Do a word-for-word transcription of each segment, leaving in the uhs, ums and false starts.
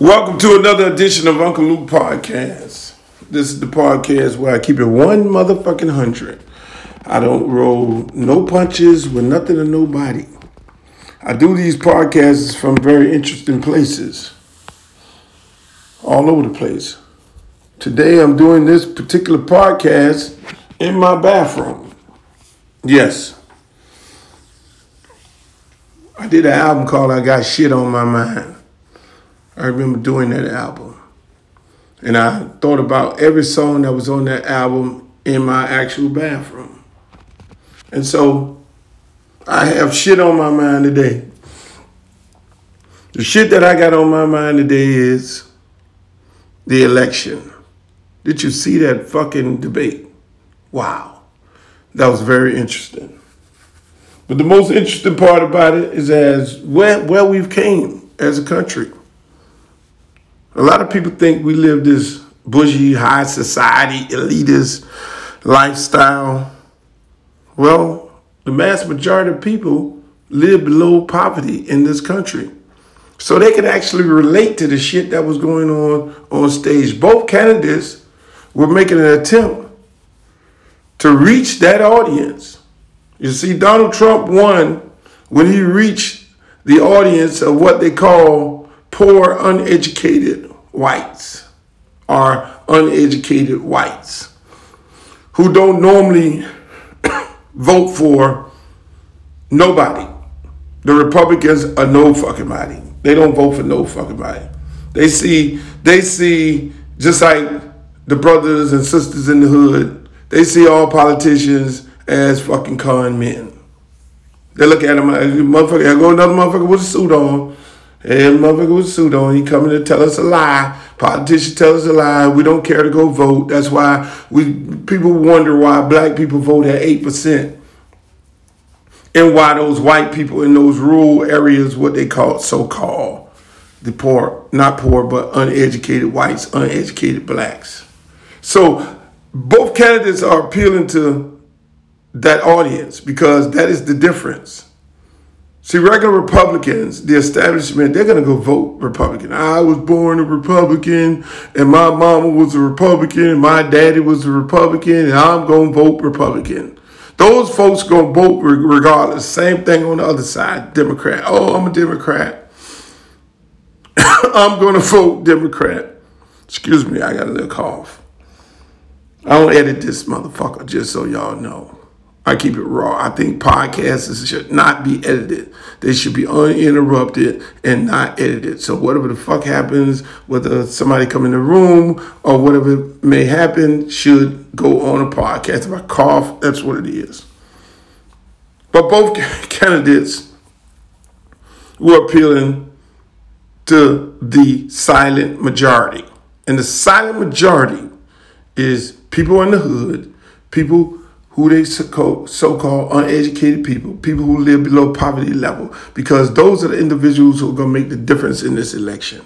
Welcome to another edition of Uncle Luke Podcast. This is the podcast where I keep it one motherfucking hundred. I don't roll no punches with nothing or nobody. I do these podcasts from very interesting places. All over the place. Today I'm doing this particular podcast in my bathroom. Yes. I did an album called I Got Shit On My Mind. I remember doing that album. And I thought about every song that was on that album in my actual bathroom. And so I have shit on my mind today. The shit that I got on my mind today is the election. Did you see that fucking debate? Wow. That was very interesting. But the most interesting part about it is as where, where we've came as a country. A lot of people think we live this bougie, high society, elitist lifestyle. Well, the vast majority of people live below poverty in this country. So they could actually relate to the shit that was going on on stage. Both candidates were making an attempt to reach that audience. You see, Donald Trump won when he reached the audience of what they call poor, uneducated whites or uneducated whites who don't normally vote for nobody. The Republicans are no fucking body. They don't vote for no fucking body. They see, they see just like the brothers and sisters in the hood, they see all politicians as fucking con men. They look at him, motherfucker, I go another motherfucker with a suit on. And motherfucker with a suit on, he coming to tell us a lie. Politicians tell us a lie. We don't care to go vote. That's why we people wonder why black people vote at eight percent. And why those white people in those rural areas, what they call so-called the poor, not poor, but uneducated whites, uneducated blacks. So both candidates are appealing to that audience because that is the difference. See, regular Republicans, the establishment, they're going to go vote Republican. I was born a Republican, and my mama was a Republican, and my daddy was a Republican, and I'm going to vote Republican. Those folks going to vote regardless. Same thing on the other side, Democrat. Oh, I'm a Democrat. I'm going to vote Democrat. Excuse me, I got a little cough. I don't edit this motherfucker, just so y'all know. I keep it raw. I think podcasts should not be edited. They should be uninterrupted and not edited. So whatever the fuck happens, whether somebody come in the room or whatever may happen, should go on a podcast. If I cough, that's what it is. But both candidates were appealing to the silent majority. And the silent majority is people in the hood, people who they so-called uneducated people, people who live below poverty level, because those are the individuals who are going to make the difference in this election.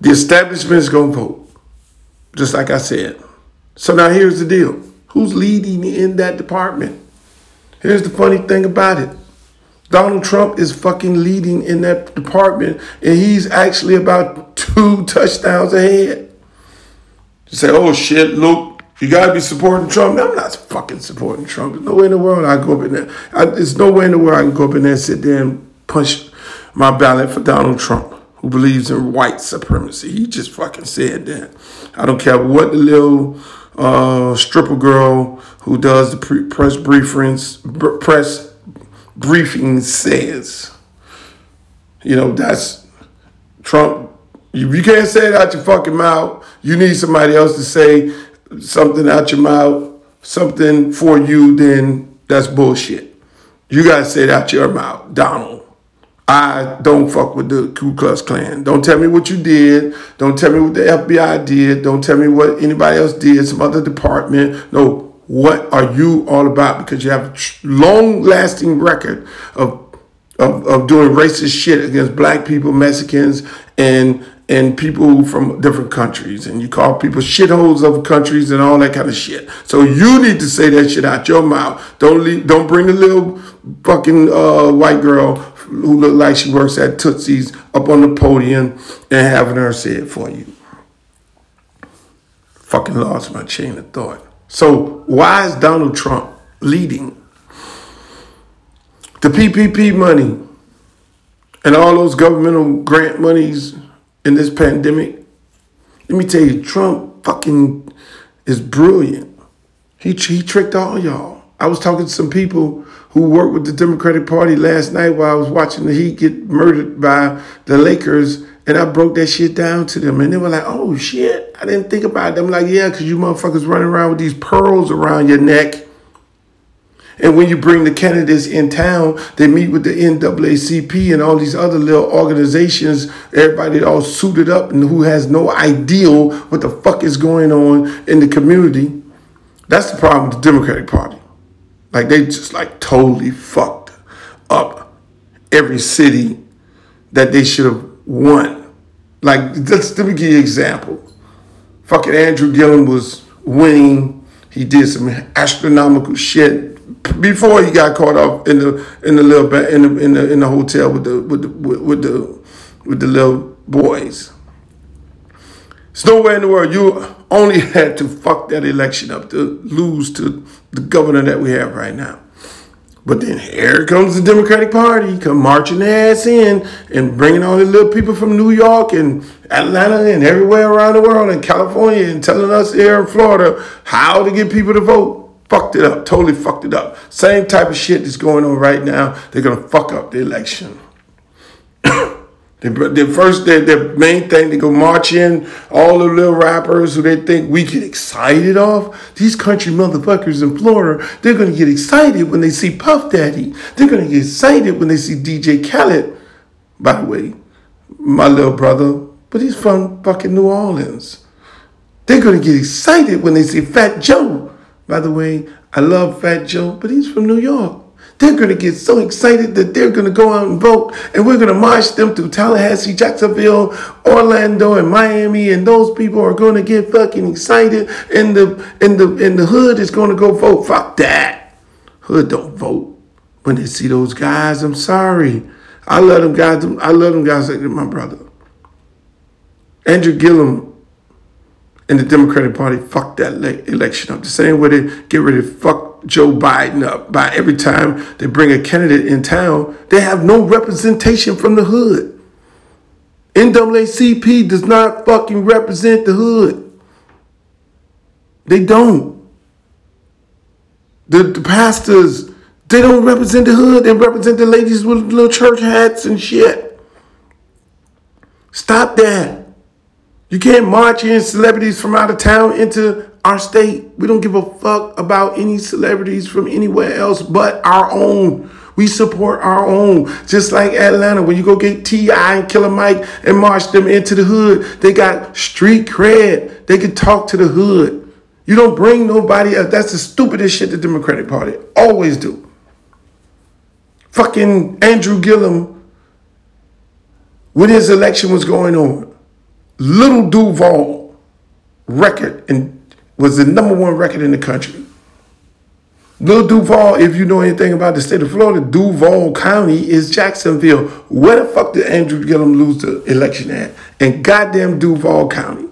The establishment is going to vote, just like I said. So now here's the deal. Who's leading in that department? Here's the funny thing about it. Donald Trump is fucking leading in that department, and he's actually about two touchdowns ahead. You say, oh, shit, look. You got to be supporting Trump. No, I'm not fucking supporting Trump. There's no way in the world I can go up in there. I, there's no way in the world I can go up in there and sit there and punch my ballot for Donald Trump, who believes in white supremacy. He just fucking said that. I don't care what the little uh, stripper girl who does the pre- press, briefings, br- press briefing says. You know, that's Trump. If you can't say it out your fucking mouth, you need somebody else to say something out your mouth, something for you, then that's bullshit. You got to say it out your mouth, Donald. I don't fuck with the Ku Klux Klan. Don't tell me what you did. Don't tell me what the F B I did. Don't tell me what anybody else did, some other department. No, what are you all about? Because you have a long-lasting record of of, of doing racist shit against black people, Mexicans, and and people from different countries, and you call people shitholes of countries and all that kind of shit. So you need to say that shit out your mouth. Don't leave, don't bring a little fucking uh, white girl who look like she works at Tootsie's up on the podium and having her say it for you. Fucking lost my chain of thought. So why is Donald Trump leading? The P P P money and all those governmental grant monies in this pandemic, let me tell you, Trump fucking is brilliant. He, he tricked all y'all. I was talking to some people who worked with the Democratic Party last night while I was watching the Heat get murdered by the Lakers, and I broke that shit down to them. And they were like, oh, shit, I didn't think about it. I'm like, yeah, because you motherfuckers running around with these pearls around your neck. And when you bring the candidates in town, they meet with the N double A C P and all these other little organizations, everybody all suited up and who has no idea what the fuck is going on in the community. That's the problem with the Democratic Party. Like, they just, like, totally fucked up every city that they should have won. Like, let's, let me give you an example. Fucking Andrew Gillum was winning. He did some astronomical shit before he got caught up in the in the little in the in the, in the hotel with the with the with the with the little boys. It's nowhere in the world you only had to fuck that election up to lose to the governor that we have right now. But then here comes the Democratic Party, come marching their ass in and bringing all the little people from New York and Atlanta and everywhere around the world and California and telling us here in Florida how to get people to vote. Fucked it up. Totally fucked it up. Same type of shit that's going on right now. They're going to fuck up the election. they, they first, their they main thing, they go march in. All the little rappers who they think we get excited off. These country motherfuckers in Florida, they're going to get excited when they see Puff Daddy. They're going to get excited when they see D J Khaled. By the way, my little brother, but he's from fucking New Orleans. They're going to get excited when they see Fat Joe. By the way, I love Fat Joe, but he's from New York. They're going to get so excited that they're going to go out and vote, and we're going to march them through Tallahassee, Jacksonville, Orlando, and Miami, and those people are going to get fucking excited, and the, and the, and the hood is going to go vote. Fuck that. Hood don't vote. When they see those guys, I'm sorry. I love them guys. I love them guys like my brother. Andrew Gillum and the Democratic Party fucked that le- election up. The same way they get ready to fuck Joe Biden up by every time they bring a candidate in town, they have no representation from the hood. N double A C P does not fucking represent the hood. They don't. The, the pastors, they don't represent the hood. They represent the ladies with little church hats and shit. Stop that. You can't march in celebrities from out of town into our state. We don't give a fuck about any celebrities from anywhere else but our own. We support our own. Just like Atlanta, when you go get T I and Killer Mike and march them into the hood, they got street cred. They can talk to the hood. You don't bring nobody else. That's the stupidest shit the Democratic Party always do. Fucking Andrew Gillum, when his election was going on, Little Duval record and was the number one record in the country. Little Duval, if you know anything about the state of Florida, Duval County is Jacksonville. Where the fuck did Andrew Gillum lose the election at? And goddamn Duval County.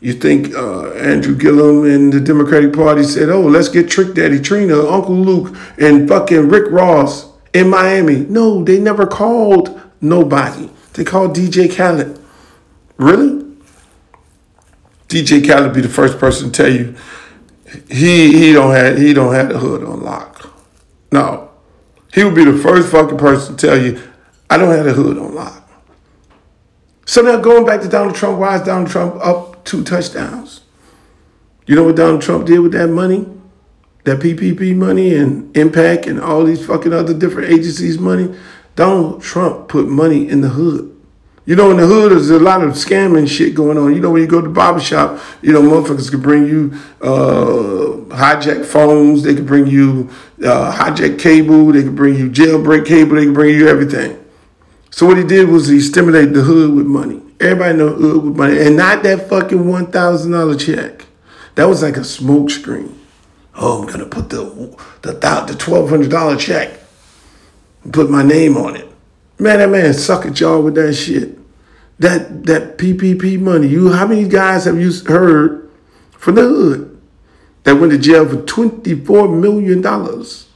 You think uh, Andrew Gillum and the Democratic Party said, oh, let's get Trick Daddy, Trina, Uncle Luke, and fucking Rick Ross in Miami. No, they never called nobody. They call D J Khaled. Really? D J Khaled be the first person to tell you he he don't have he don't have the hood on lock. No. He would be the first fucking person to tell you, I don't have the hood on lock. So now going back to Donald Trump, why is Donald Trump up two touchdowns? You know what Donald Trump did with that money? That P P P money and Impact and all these fucking other different agencies money? Donald Trump put money in the hood. You know, in the hood, there's a lot of scamming shit going on. You know, when you go to the barbershop, you know, motherfuckers can bring you uh, hijack phones. They can bring you uh, hijack cable. They can bring you jailbreak cable. They can bring you everything. So what he did was he stimulated the hood with money. Everybody in the hood with money. And not that fucking one thousand dollars check. That was like a smoke screen. Oh, I'm going to put the the, the twelve hundred dollars check. put my name on it. Man, that man suck at y'all with that shit. That that P P P money. You, how many guys have you heard from the hood that went to jail for twenty-four million dollars?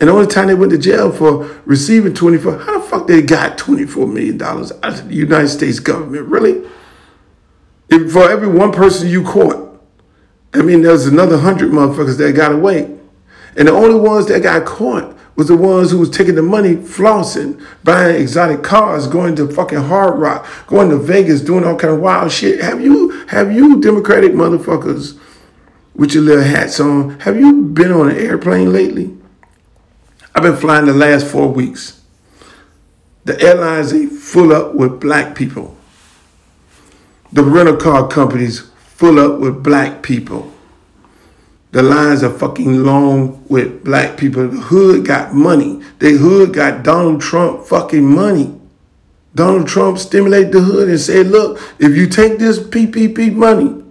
And the only time they went to jail for receiving twenty-four, how the fuck they got twenty-four million dollars out of the United States government? Really? If for every one person you caught, I mean, there's another hundred motherfuckers that got away. And the only ones that got caught was the ones who was taking the money, flossing, buying exotic cars, going to fucking Hard Rock, going to Vegas, doing all kind of wild shit. Have you, have you Democratic motherfuckers with your little hats on, have you been on an airplane lately? I've been flying the last four weeks. The airlines ain't full up with black people. The rental car companies full up with black people. The lines are fucking long with black people. The hood got money. The hood got Donald Trump fucking money. Donald Trump stimulated the hood and said, look, if you take this P P P money,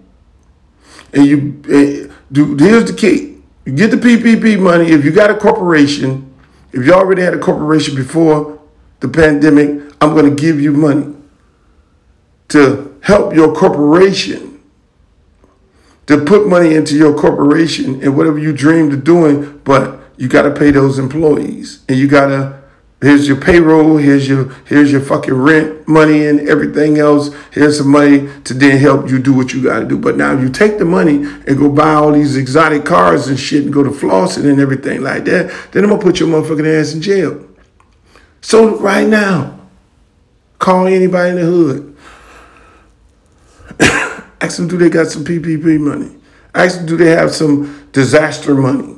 and you and do, here's the key. You get the P P P money. If you got a corporation, if you already had a corporation before the pandemic, I'm going to give you money to help your corporation, to put money into your corporation and whatever you dreamed of doing, but you got to pay those employees. And you got to, here's your payroll, here's your here's your fucking rent money and everything else. Here's some money to then help you do what you got to do. But now you take the money and go buy all these exotic cars and shit and go to flossing and everything like that, then I'm going to put your motherfucking ass in jail. So right now, call anybody in the hood. Ask them, do they got some P P P money? Ask them, do they have some disaster money?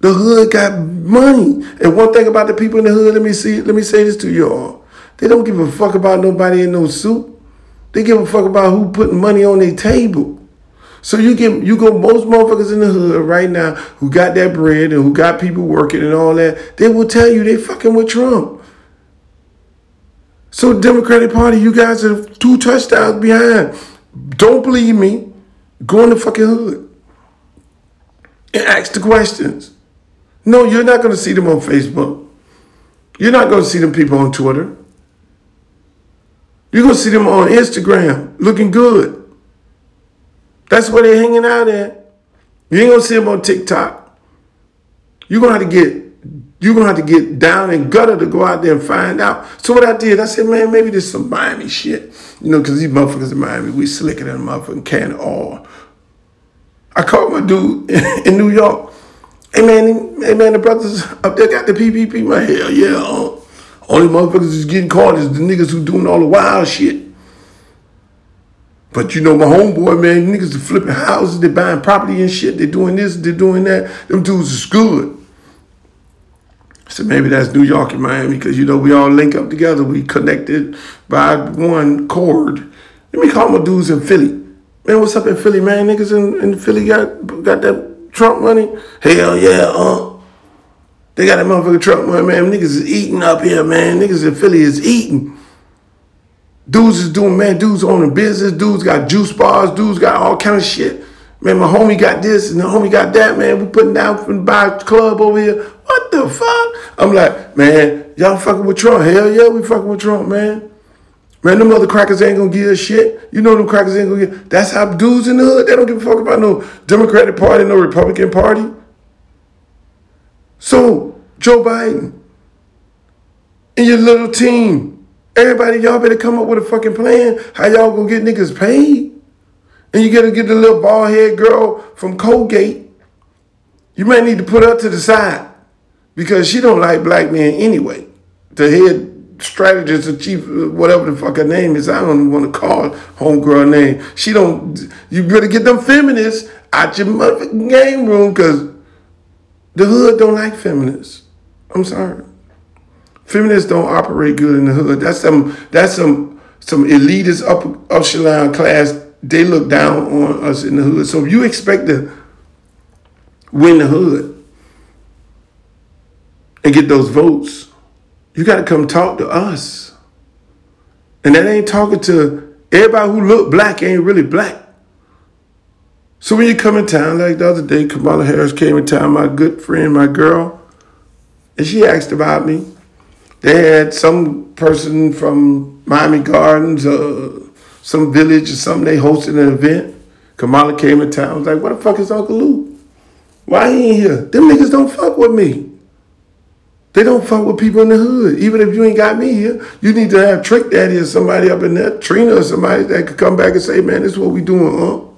The hood got money. And one thing about the people in the hood, let me see, let me say this to y'all. They don't give a fuck about nobody in no suit. They give a fuck about who putting money on their table. So you get, you go, most motherfuckers in the hood right now who got that bread and who got people working and all that, they will tell you they fucking with Trump. So Democratic Party, you guys are two touchdowns behind. Don't believe me. Go in the fucking hood and ask the questions. No, you're not going to see them on Facebook. You're not going to see them people on Twitter. You're going to see them on Instagram looking good. That's where they're hanging out at. You ain't going to see them on TikTok. You're going to have to get, you're going to have to get down and gutter to go out there and find out. So what I did, I said, man, maybe this is some Miami shit. You know, because these motherfuckers in Miami, we slicker than a motherfucking can all. I called my dude in New York. Hey, man, hey man, the brothers up there got the P P P. My hell, yeah. Only motherfuckers is getting caught is the niggas who doing all the wild shit. But you know, my homeboy, man, niggas are flipping houses. They're buying property and shit. They're doing this. They're doing that. Them dudes is good. So maybe that's New York and Miami because, you know, we all link up together. We connected by one cord. Let me call my dudes in Philly. Man, what's up in Philly, man? Niggas in, in Philly got got that Trump money? Hell yeah, uh. They got that motherfucking Trump money, man. Niggas is eating up here, man. Niggas in Philly is eating. Dudes is doing, man, dudes owning business. Dudes got juice bars. Dudes got all kind of shit. Man, my homie got this and the homie got that, man. We putting down from by club over here. What the fuck? I'm like, man, y'all fucking with Trump. Hell yeah, we fucking with Trump, man. Man, them other crackers ain't gonna give a shit. You know them crackers ain't gonna give. That's how dudes in the hood, they don't give a fuck about no Democratic Party, no Republican Party. So, Joe Biden and your little team, everybody, y'all better come up with a fucking plan how y'all gonna get niggas paid. And you got to get the little bald head girl from Colgate. You may need to put her to the side because she don't like black men anyway. The head strategist or chief, whatever the fuck her name is, I don't want to call homegirl name. She don't, you better get them feminists out your motherfucking game room because the hood don't like feminists. I'm sorry. Feminists don't operate good in the hood. That's some, that's some, some elitist upper echelon class. They look down on us in the hood. So if you expect to win the hood and get those votes, you got to come talk to us. And that ain't talking to everybody who look black ain't really black. So when you come in town, like the other day, Kamala Harris came in town, my good friend, my girl, And she asked about me. They had some person from Miami Gardens or some village or something. They hosted an event. Kamala came in town. I was like, where the fuck is Uncle Luke? Why he ain't here? Them niggas don't fuck with me. They don't fuck with people in the hood. Even if you ain't got me here, you need to have Trick Daddy or somebody up in there, Trina or somebody that could come back and say, man, this is what we doing, huh?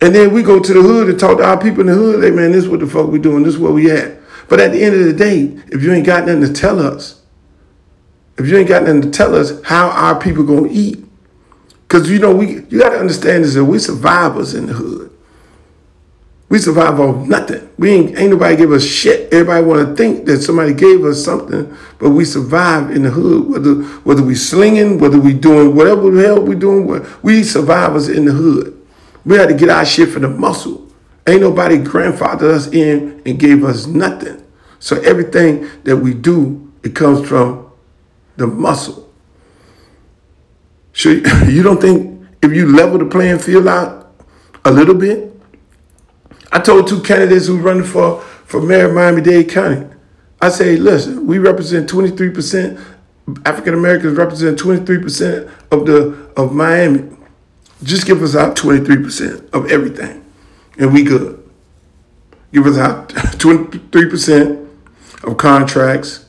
And then we go to the hood and talk to our people in the hood. Hey, man, this is what the fuck we doing. This is where we at. But at the end of the day, if you ain't got nothing to tell us, if you ain't got nothing to tell us, how our people going to eat? Because, you know, we you got to understand is that we survivors in the hood. We survive on nothing. We ain't, ain't nobody give us shit. Everybody want to think that somebody gave us something, but we survive in the hood. Whether whether we slinging, whether we doing whatever the hell we doing, we survivors in the hood. We had to get our shit from the muscle. Ain't nobody grandfathered us in and gave us nothing. So everything that we do, it comes from the muscle. So you don't think if you level the playing field out a little bit? I told two candidates who running for, for mayor of Miami-Dade County, I say, listen, we represent twenty-three percent, African-Americans represent twenty-three percent of the of Miami. Just give us our twenty-three percent of everything, and we good. Give us our twenty-three percent of contracts.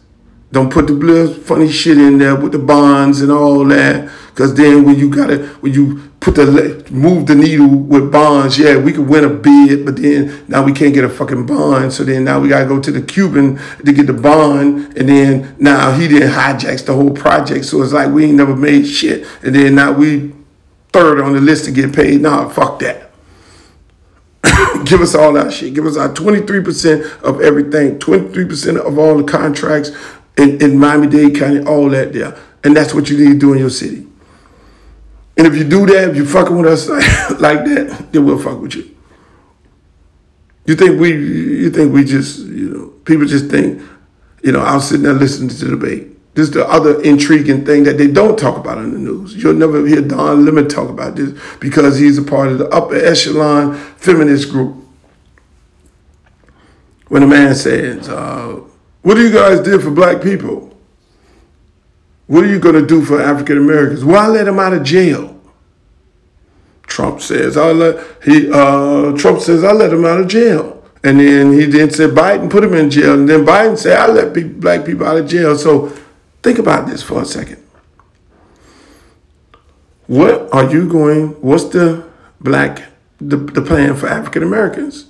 Don't put the blood funny shit in there with the bonds and all that, because then when you got it, when you put the move the needle with bonds, yeah, we could win a bid, but then now we can't get a fucking bond. So then now we gotta go to the Cuban to get the bond, and then now he didn't hijack the whole project. So it's like we ain't never made shit, and then now we third on the list to get paid. Nah, fuck that. Give us all that shit. Give us our twenty-three percent of everything, twenty-three percent of all the contracts in, in Miami-Dade County, all that there. And that's what you need to do in your city. And if you do that, if you fucking with us like, like that, then we'll fuck with you. You think we, you think we just, you know, people just think, you know, I was sitting there listening to the debate. This is the other intriguing thing that they don't talk about in the news. You'll never hear Don Lemon talk about this because he's a part of the upper echelon feminist group. When a man says, uh, what do you guys do for black people? What are you going to do for African Americans? Why let them out of jail? Trump says, I let, he, uh, Trump says, I let them out of jail. And then he then said, Biden put him in jail. And then Biden said, I let pe- black people out of jail. So think about this for a second. What are you going, what's the black, the, the plan for African Americans?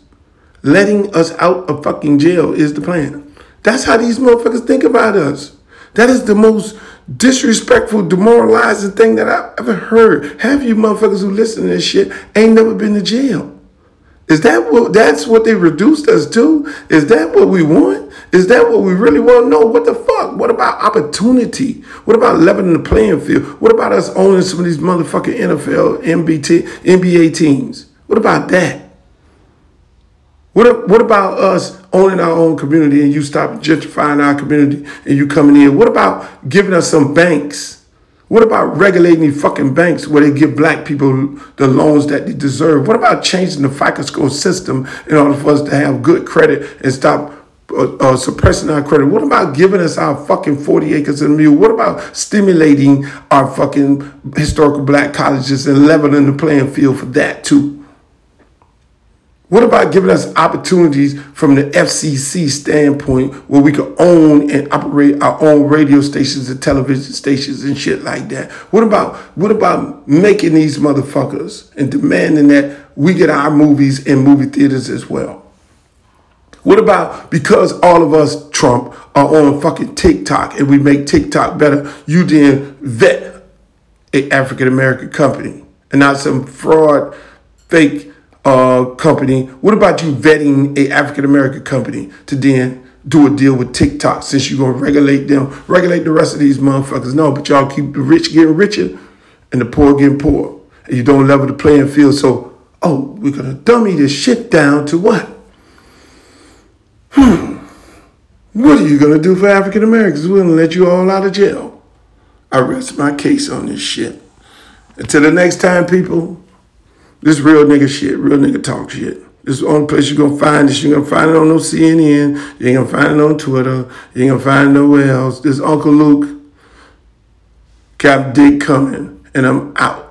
Letting us out of fucking jail is the plan. That's how these motherfuckers think about us. That is the most disrespectful, demoralizing thing that I've ever heard. Half you motherfuckers who listen to this shit ain't never been to jail. Is that what, that's what they reduced us to? Is that what we want? Is that what we really want? No, what the fuck? What about opportunity? What about leveling the playing field? What about us owning some of these motherfucking N F L, N B A teams? What about that? What, what about us owning our own community and you stop gentrifying our community and you coming in? What about giving us some banks? What about regulating these fucking banks where they give black people the loans that they deserve? What about changing the FICO score system in order for us to have good credit and stop uh, uh, suppressing our credit? What about giving us our fucking forty acres and a mule? What about stimulating our fucking historical black colleges and leveling the playing field for that too? What about giving us opportunities from the F C C standpoint where we could own and operate our own radio stations and television stations and shit like that? What about what about making these motherfuckers and demanding that we get our movies in movie theaters as well? What about because all of us, Trump, are on fucking TikTok and we make TikTok better, you then vet an African-American company and not some fraud, fake Uh, company? What about you vetting a African-American company to then do a deal with TikTok since you're going to regulate them, regulate the rest of these motherfuckers? No, but y'all keep the rich getting richer and the poor getting poor. And you don't level the playing field. So, oh, we're going to dummy this shit down to what? Hmm. What are you going to do for African-Americans? We're going to let you all out of jail. I rest my case on this shit. Until the next time, people. This real nigga shit, real nigga talk shit. It's the only place you're going to find this. You're going to find it on no C N N. You ain't going to find it on Twitter. You ain't going to find it nowhere else. This Uncle Luke, Cap Dick coming, and I'm out.